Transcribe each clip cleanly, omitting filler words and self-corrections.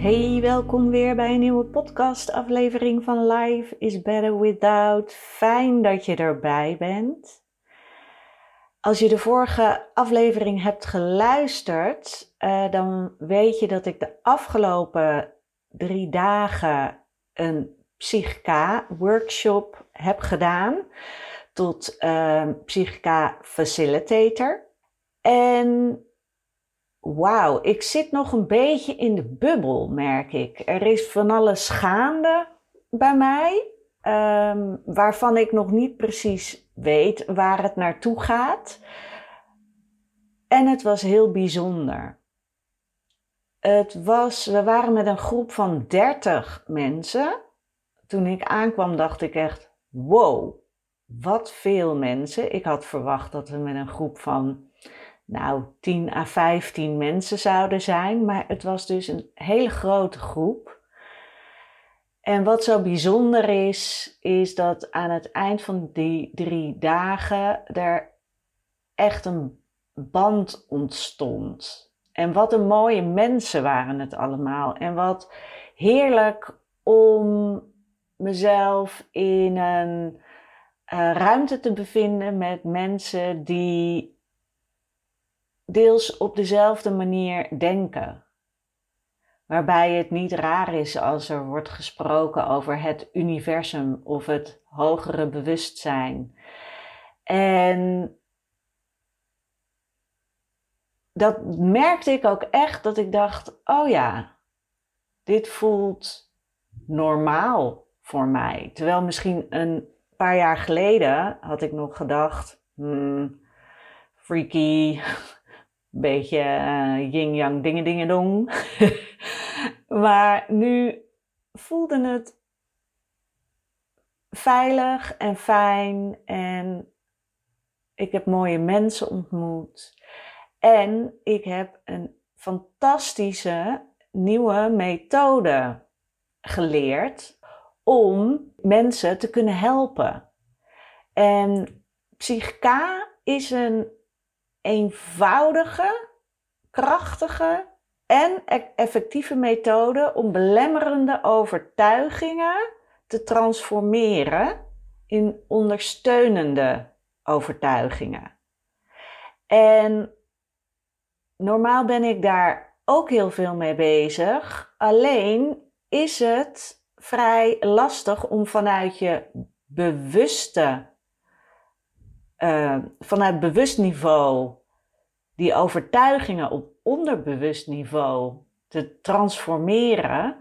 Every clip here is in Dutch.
Hey, welkom weer bij een nieuwe podcastaflevering van Life is Better Without. Fijn dat je erbij bent. Als je de vorige aflevering hebt geluisterd, dan weet je dat ik de afgelopen 3 dagen een PSYCH-K workshop heb gedaan tot PSYCH-K facilitator. En wauw, ik zit nog een beetje in de bubbel, merk ik. Er is van alles gaande bij mij, waarvan ik nog niet precies weet waar het naartoe gaat. En het was heel bijzonder. We waren met een groep van 30 mensen. Toen ik aankwam dacht ik echt, wow, wat veel mensen. Ik had verwacht dat we met een groep van 10 à 15 mensen zouden zijn, maar het was dus een hele grote groep. En wat zo bijzonder is, is dat aan het eind van die 3 dagen er echt een band ontstond. En wat een mooie mensen waren het allemaal. En wat heerlijk om mezelf in een ruimte te bevinden met mensen die deels op dezelfde manier denken. Waarbij het niet raar is als er wordt gesproken over het universum of het hogere bewustzijn. En dat merkte ik ook echt, dat ik dacht, oh ja, dit voelt normaal voor mij. Terwijl misschien een paar jaar geleden had ik nog gedacht, freaky, beetje yin-yang, dingen-dingen-dong. Maar nu voelde het veilig en fijn. En ik heb mooie mensen ontmoet. En ik heb een fantastische nieuwe methode geleerd om mensen te kunnen helpen. En PSYCH-K is een eenvoudige, krachtige en effectieve methode om belemmerende overtuigingen te transformeren in ondersteunende overtuigingen. En normaal ben ik daar ook heel veel mee bezig, alleen is het vrij lastig om vanuit je bewuste vanuit bewust niveau die overtuigingen op onderbewust niveau te transformeren,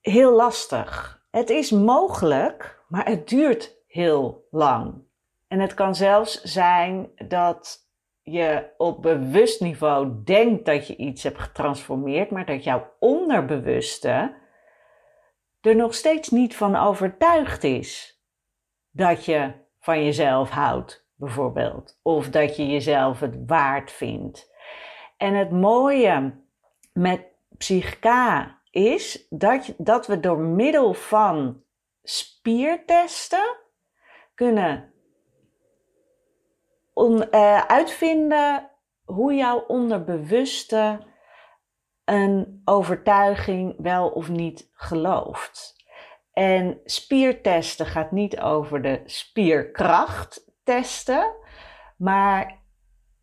heel lastig. Het is mogelijk, maar het duurt heel lang. En het kan zelfs zijn dat je op bewust niveau denkt dat je iets hebt getransformeerd, maar dat jouw onderbewuste er nog steeds niet van overtuigd is dat je van jezelf houdt, bijvoorbeeld. Of dat je jezelf het waard vindt. En het mooie met PSYCH-K is dat we door middel van spiertesten kunnen uitvinden hoe jouw onderbewuste een overtuiging wel of niet gelooft. En spiertesten gaat niet over de spierkracht testen, maar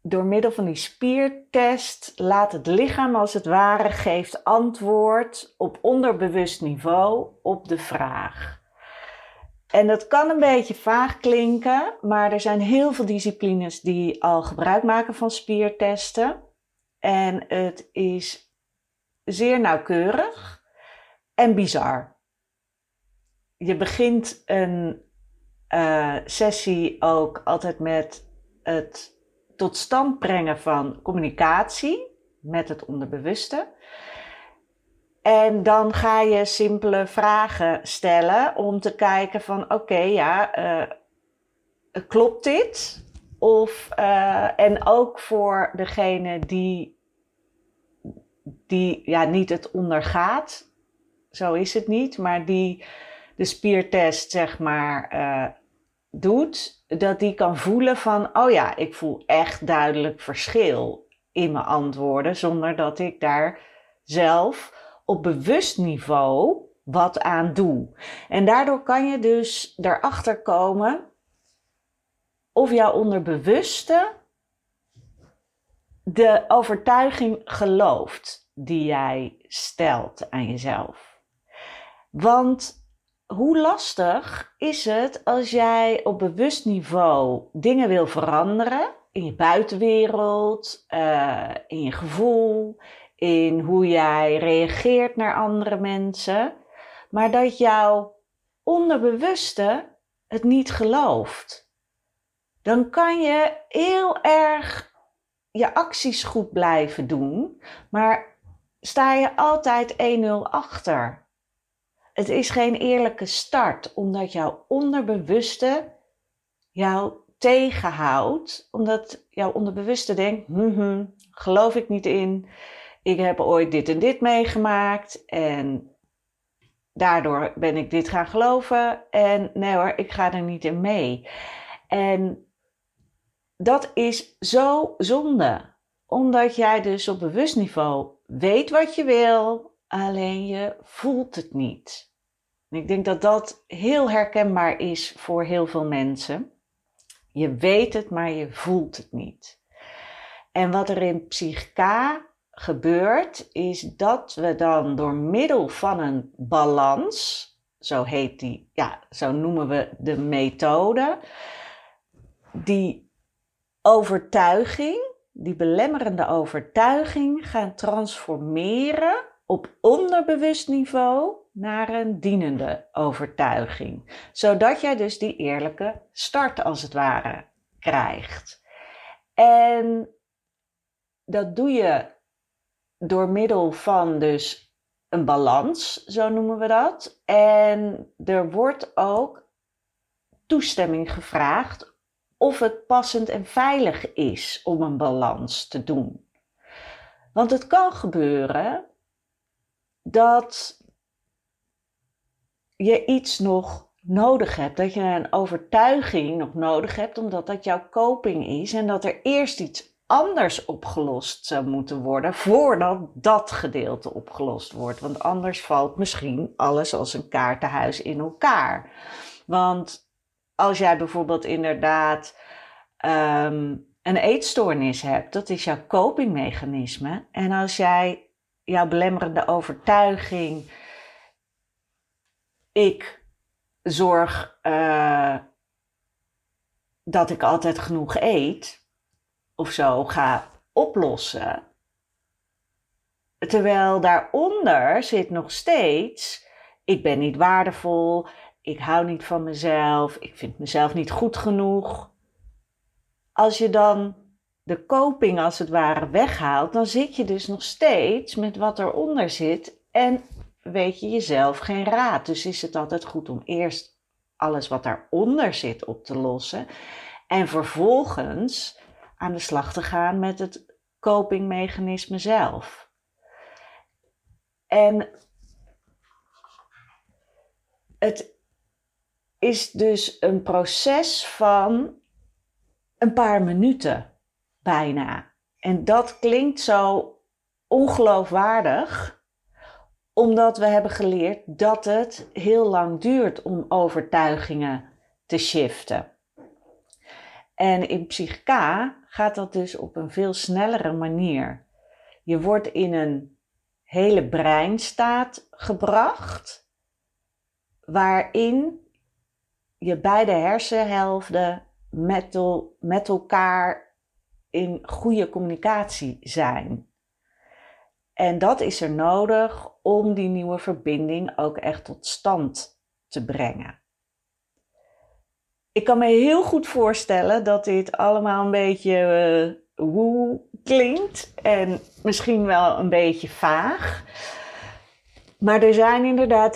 door middel van die spiertest laat het lichaam als het ware geeft antwoord op onderbewust niveau op de vraag. En dat kan een beetje vaag klinken, maar er zijn heel veel disciplines die al gebruik maken van spiertesten. En het is zeer nauwkeurig en bizar. Je begint een sessie ook altijd met het tot stand brengen van communicatie met het onderbewuste. En dan ga je simpele vragen stellen om te kijken van klopt dit? En ook voor degene die niet het ondergaat, zo is het niet, maar die de spiertest doet, dat die kan voelen van ik voel echt duidelijk verschil in mijn antwoorden, zonder dat ik daar zelf op bewust niveau wat aan doe. En daardoor kan je dus erachter komen of jouw onderbewuste de overtuiging gelooft die jij stelt aan jezelf. Want hoe lastig is het als jij op bewust niveau dingen wil veranderen in je buitenwereld, in je gevoel, in hoe jij reageert naar andere mensen, maar dat jouw onderbewuste het niet gelooft. Dan kan je heel erg je acties goed blijven doen, maar sta je altijd 1-0 achter. Het is geen eerlijke start, omdat jouw onderbewuste jou tegenhoudt, omdat jouw onderbewuste denkt, geloof ik niet in. Ik heb ooit dit en dit meegemaakt en daardoor ben ik dit gaan geloven en nee hoor, ik ga er niet in mee. En dat is zo zonde, omdat jij dus op bewust niveau weet wat je wil, alleen je voelt het niet. En ik denk dat dat heel herkenbaar is voor heel veel mensen. Je weet het, maar je voelt het niet. En wat er in PSYCH-K gebeurt, is dat we dan door middel van een balans, zo noemen we de methode, die overtuiging, die belemmerende overtuiging gaan transformeren op onderbewust niveau naar een dienende overtuiging. Zodat jij dus die eerlijke start als het ware krijgt. En dat doe je door middel van dus een balans, zo noemen we dat. En er wordt ook toestemming gevraagd of het passend en veilig is om een balans te doen. Want het kan gebeuren dat je iets nog nodig hebt. Dat je een overtuiging nog nodig hebt, omdat dat jouw coping is. En dat er eerst iets anders opgelost zou moeten worden voordat dat gedeelte opgelost wordt. Want anders valt misschien alles als een kaartenhuis in elkaar. Want als jij bijvoorbeeld inderdaad een eetstoornis hebt, dat is jouw copingmechanisme. En als jij jouw belemmerende overtuiging, ik zorg dat ik altijd genoeg eet, of zo ga oplossen. Terwijl daaronder zit nog steeds, ik ben niet waardevol, ik hou niet van mezelf, ik vind mezelf niet goed genoeg. Als je dan de coping als het ware weghaalt, dan zit je dus nog steeds met wat eronder zit en weet je jezelf geen raad. Dus is het altijd goed om eerst alles wat daaronder zit op te lossen en vervolgens aan de slag te gaan met het copingmechanisme zelf. En het is dus een proces van een paar minuten bijna. En dat klinkt zo ongeloofwaardig, omdat we hebben geleerd dat het heel lang duurt om overtuigingen te shiften. En in PSYCH-K gaat dat dus op een veel snellere manier. Je wordt in een hele breinstaat gebracht, waarin je beide hersenhelften met elkaar in goede communicatie zijn. En dat is er nodig om die nieuwe verbinding ook echt tot stand te brengen. Ik kan me heel goed voorstellen dat dit allemaal een beetje woe klinkt en misschien wel een beetje vaag. Maar er zijn inderdaad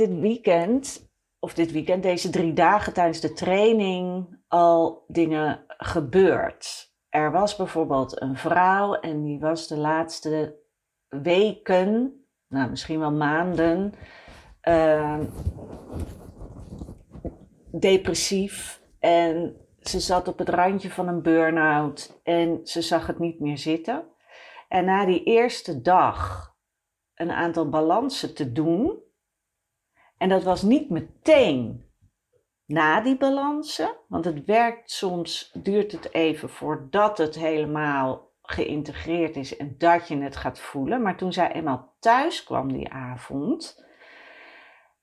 deze 3 dagen tijdens de training al dingen gebeurd. Er was bijvoorbeeld een vrouw en die was de laatste weken, nou misschien wel maanden, depressief. En ze zat op het randje van een burn-out en ze zag het niet meer zitten. En na die eerste dag een aantal balansen te doen. En dat was niet meteen na die balansen, want het werkt soms, duurt het even voordat het helemaal geïntegreerd is en dat je het gaat voelen. Maar toen zij eenmaal thuis kwam die avond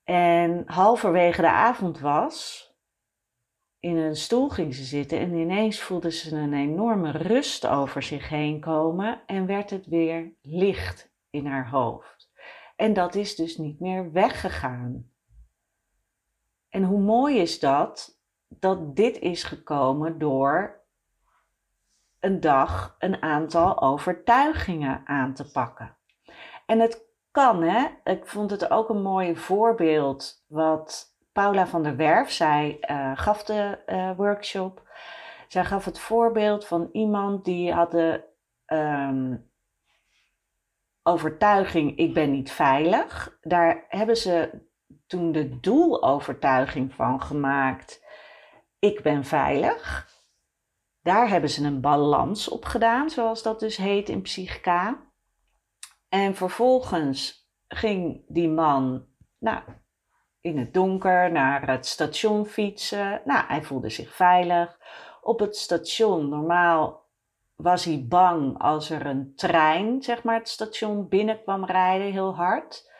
en halverwege de avond was, in een stoel ging ze zitten en ineens voelde ze een enorme rust over zich heen komen en werd het weer licht in haar hoofd. En dat is dus niet meer weggegaan. En hoe mooi is dat, dat dit is gekomen door een dag een aantal overtuigingen aan te pakken. En het kan, hè. Ik vond het ook een mooi voorbeeld wat Paula van der Werf, zij gaf de workshop. Zij gaf het voorbeeld van iemand die had de overtuiging, ik ben niet veilig. Daar hebben ze toen de doelovertuiging van gemaakt, ik ben veilig. Daar hebben ze een balans op gedaan, zoals dat dus heet in PSYCH-K. En vervolgens ging die man in het donker naar het station fietsen. Nou, hij voelde zich veilig. Op het station, normaal was hij bang als er een trein, zeg maar, het station binnen kwam rijden, heel hard.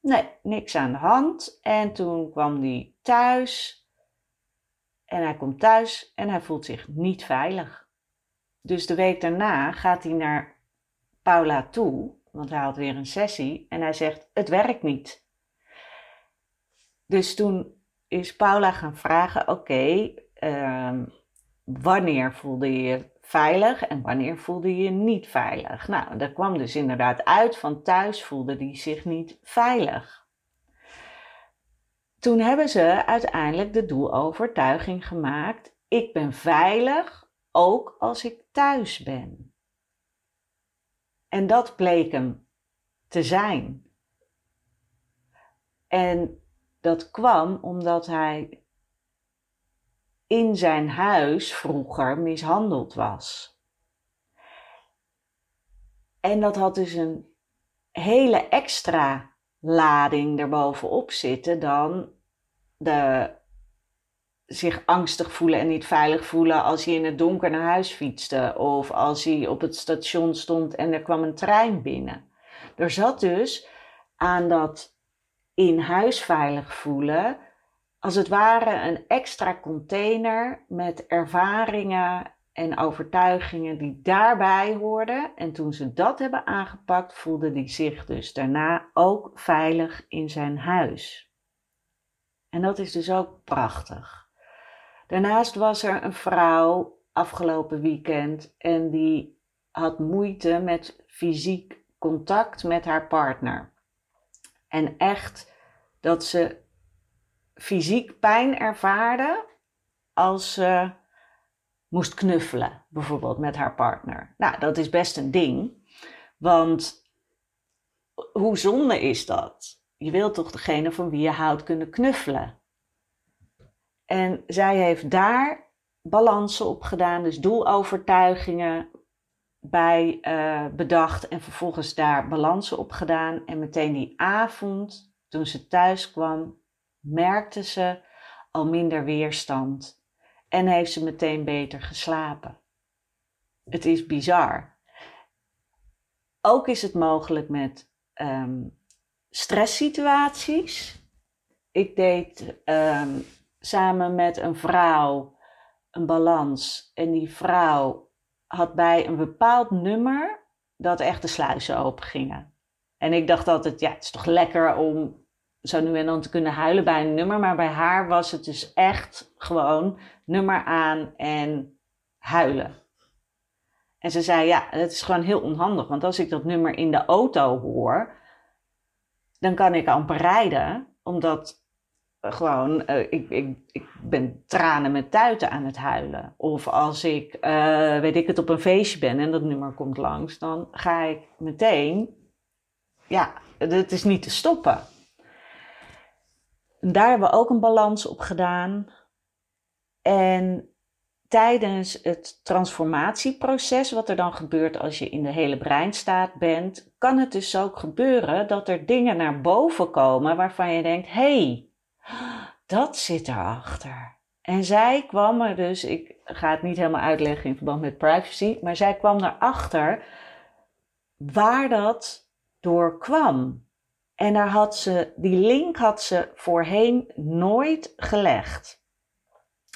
Nee, niks aan de hand. En toen kwam hij thuis. En hij komt thuis en hij voelt zich niet veilig. Dus de week daarna gaat hij naar Paula toe, want hij had weer een sessie, en hij zegt, het werkt niet. Dus toen is Paula gaan vragen, wanneer voelde je je veilig en wanneer voelde je je niet veilig? Nou, dat kwam dus inderdaad uit, van thuis voelde hij zich niet veilig. Toen hebben ze uiteindelijk de doelovertuiging gemaakt, ik ben veilig, ook als ik thuis ben. En dat bleek hem te zijn. En dat kwam omdat hij in zijn huis vroeger mishandeld was. En dat had dus een hele extra lading erbovenop zitten dan zich angstig voelen en niet veilig voelen als hij in het donker naar huis fietste of als hij op het station stond en er kwam een trein binnen. Er zat dus aan dat in huis veilig voelen als het ware een extra container met ervaringen en overtuigingen die daarbij hoorden. En toen ze dat hebben aangepakt, voelde hij zich dus daarna ook veilig in zijn huis. En dat is dus ook prachtig. Daarnaast was er een vrouw afgelopen weekend en die had moeite met fysiek contact met haar partner. En echt dat ze fysiek pijn ervaarde als ze moest knuffelen, bijvoorbeeld met haar partner. Nou, dat is best een ding, want hoe zonde is dat? Je wilt toch degene van wie je houdt kunnen knuffelen? En zij heeft daar balansen op gedaan, dus doelovertuigingen bij bedacht en vervolgens daar balansen op gedaan. En meteen die avond, toen ze thuis kwam, merkte ze al minder weerstand. En heeft ze meteen beter geslapen. Het is bizar. Ook is het mogelijk met stresssituaties. Ik deed samen met een vrouw een balans. En die vrouw had bij een bepaald nummer dat echt de sluizen open gingen. En ik dacht altijd, ja, het is toch lekker om zo nu en dan te kunnen huilen bij een nummer. Maar bij haar was het dus echt gewoon nummer aan en huilen. En ze zei, ja, dat is gewoon heel onhandig. Want als ik dat nummer in de auto hoor, dan kan ik amper rijden. Omdat gewoon, ik ben tranen met tuiten aan het huilen. Of als ik, weet ik het, op een feestje ben en dat nummer komt langs. Dan ga ik meteen, ja, het is niet te stoppen. Daar hebben we ook een balans op gedaan. En tijdens het transformatieproces, wat er dan gebeurt als je in de hele breinstaat bent, kan het dus ook gebeuren dat er dingen naar boven komen waarvan je denkt, hey, dat zit erachter. En zij kwam er dus, ik ga het niet helemaal uitleggen in verband met privacy, maar zij kwam erachter waar dat door kwam. En daar had ze, die link had ze voorheen nooit gelegd.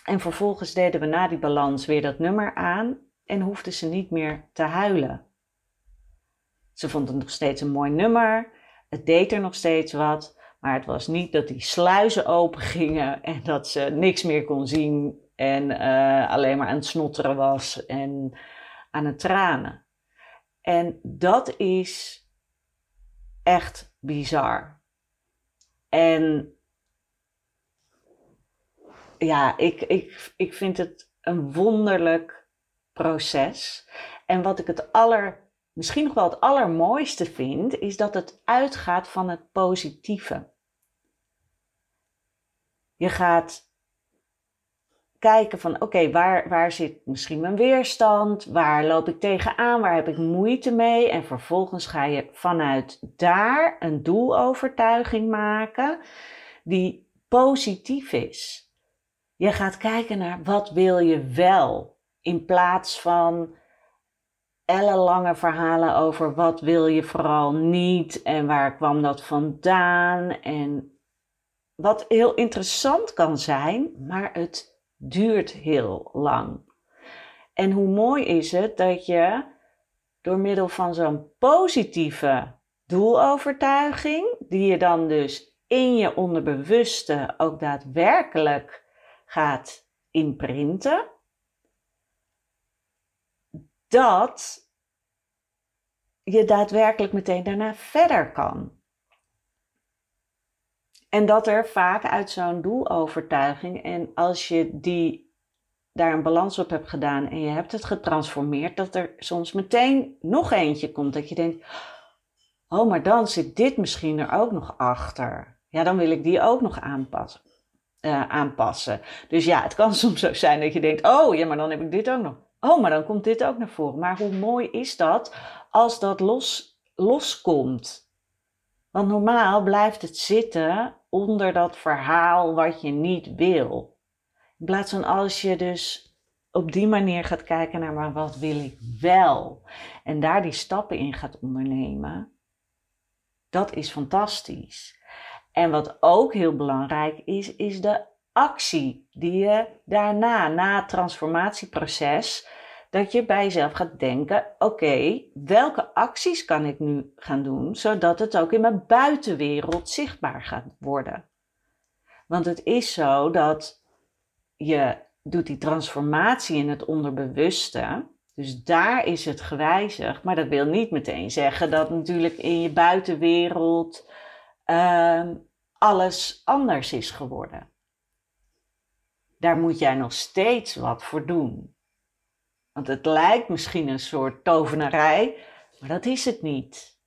En vervolgens deden we na die balans weer dat nummer aan en hoefde ze niet meer te huilen. Ze vond het nog steeds een mooi nummer, het deed er nog steeds wat, maar het was niet dat die sluizen open gingen en dat ze niks meer kon zien en alleen maar aan het snotteren was en aan het tranen. En dat is echt bizar. En ja, ik vind het een wonderlijk proces. En wat ik misschien nog wel het allermooiste vind, is dat het uitgaat van het positieve. Je gaat kijken van oké, waar zit misschien mijn weerstand? Waar loop ik tegenaan? Waar heb ik moeite mee? En vervolgens ga je vanuit daar een doelovertuiging maken die positief is. Je gaat kijken naar wat wil je wel, in plaats van ellenlange verhalen over wat wil je vooral niet en waar kwam dat vandaan. En wat heel interessant kan zijn, maar het duurt heel lang. En hoe mooi is het dat je door middel van zo'n positieve doelovertuiging, die je dan dus in je onderbewuste ook daadwerkelijk gaat imprinten, dat je daadwerkelijk meteen daarna verder kan. En dat er vaak uit zo'n doelovertuiging, en als je daar een balans op hebt gedaan en je hebt het getransformeerd, dat er soms meteen nog eentje komt dat je denkt, oh, maar dan zit dit misschien er ook nog achter. Ja, dan wil ik die ook nog aanpassen. Dus ja, het kan soms zo zijn dat je denkt, oh ja, maar dan heb ik dit ook nog. Oh, maar dan komt dit ook naar voren. Maar hoe mooi is dat als dat loskomt? Want normaal blijft het zitten onder dat verhaal wat je niet wil. In plaats van als je dus op die manier gaat kijken naar, maar wat wil ik wel? En daar die stappen in gaat ondernemen. Dat is fantastisch. En wat ook heel belangrijk is de actie die je daarna, na het transformatieproces, dat je bij jezelf gaat denken, oké, welke acties kan ik nu gaan doen, zodat het ook in mijn buitenwereld zichtbaar gaat worden. Want het is zo dat je doet die transformatie in het onderbewuste, dus daar is het gewijzigd, maar dat wil niet meteen zeggen dat natuurlijk in je buitenwereld alles anders is geworden. Daar moet jij nog steeds wat voor doen. Want het lijkt misschien een soort tovenarij, maar dat is het niet.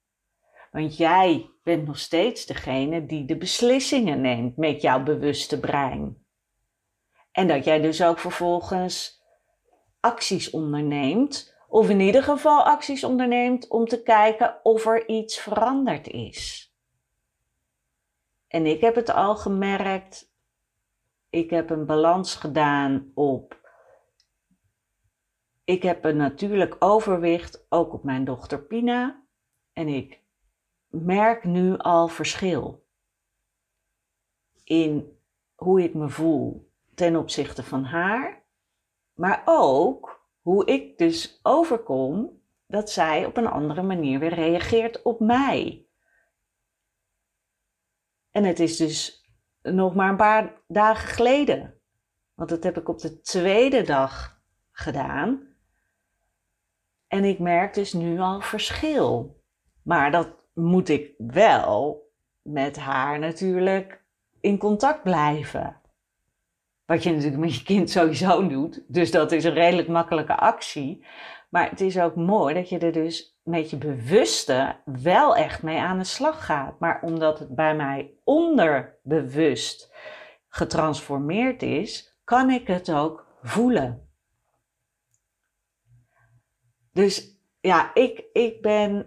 Want jij bent nog steeds degene die de beslissingen neemt met jouw bewuste brein. En dat jij dus ook vervolgens acties onderneemt, of in ieder geval acties onderneemt om te kijken of er iets veranderd is. En ik heb het al gemerkt, ik heb een balans gedaan ik heb een natuurlijk overwicht, ook op mijn dochter Pina. En ik merk nu al verschil in hoe ik me voel, ten opzichte van haar. Maar ook hoe ik dus overkom dat zij op een andere manier weer reageert op mij. En het is dus nog maar een paar dagen geleden. Want dat heb ik op de tweede dag gedaan. En ik merk dus nu al verschil. Maar dat moet ik wel met haar natuurlijk in contact blijven. Wat je natuurlijk met je kind sowieso doet. Dus dat is een redelijk makkelijke actie. Maar het is ook mooi dat je er dus met je bewuste wel echt mee aan de slag gaat. Maar omdat het bij mij onderbewust getransformeerd is, kan ik het ook voelen. Dus ja, ik ben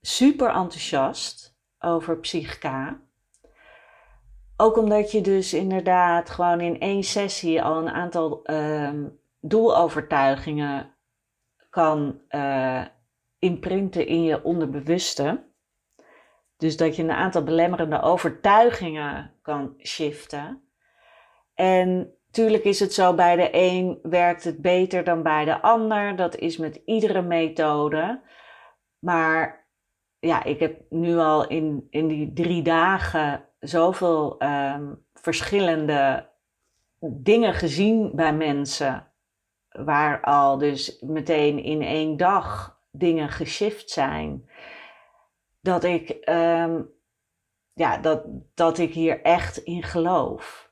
super enthousiast over PSYCH-K. Ook omdat je dus inderdaad gewoon in één sessie al een aantal doelovertuigingen kan imprinten in je onderbewuste. Dus dat je een aantal belemmerende overtuigingen kan shiften. En tuurlijk is het zo, bij de een werkt het beter dan bij de ander. Dat is met iedere methode. Maar ja, ik heb nu al in die 3 dagen zoveel verschillende dingen gezien bij mensen. Waar al dus meteen in 1 dag dingen geshift zijn. Dat ik, dat ik hier echt in geloof.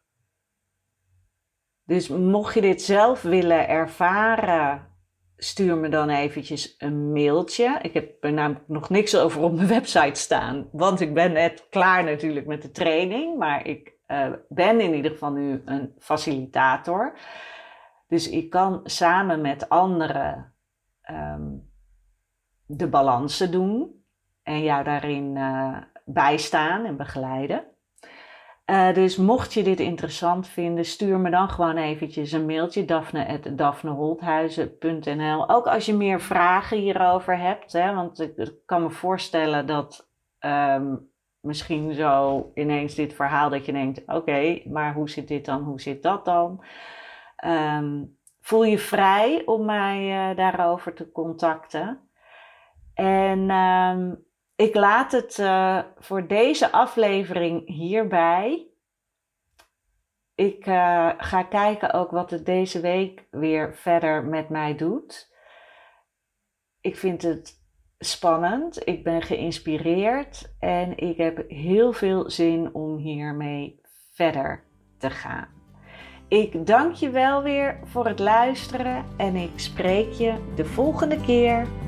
Dus mocht je dit zelf willen ervaren, stuur me dan eventjes een mailtje. Ik heb er namelijk nog niks over op mijn website staan. Want ik ben net klaar natuurlijk met de training. Maar ik ben in ieder geval nu een facilitator. Dus ik kan samen met anderen de balansen doen. En jou daarin bijstaan en begeleiden. Dus mocht je dit interessant vinden, stuur me dan gewoon eventjes een mailtje. Daphne@daphneholthuizen.nl. Ook als je meer vragen hierover hebt. Hè, want ik kan me voorstellen dat misschien zo ineens dit verhaal dat je denkt, oké, maar hoe zit dit dan? Hoe zit dat dan? Voel je vrij om mij daarover te contacten. En ik laat het voor deze aflevering hierbij. Ik ga kijken ook wat het deze week weer verder met mij doet. Ik vind het spannend. Ik ben geïnspireerd. En ik heb heel veel zin om hiermee verder te gaan. Ik dank je wel weer voor het luisteren. En ik spreek je de volgende keer.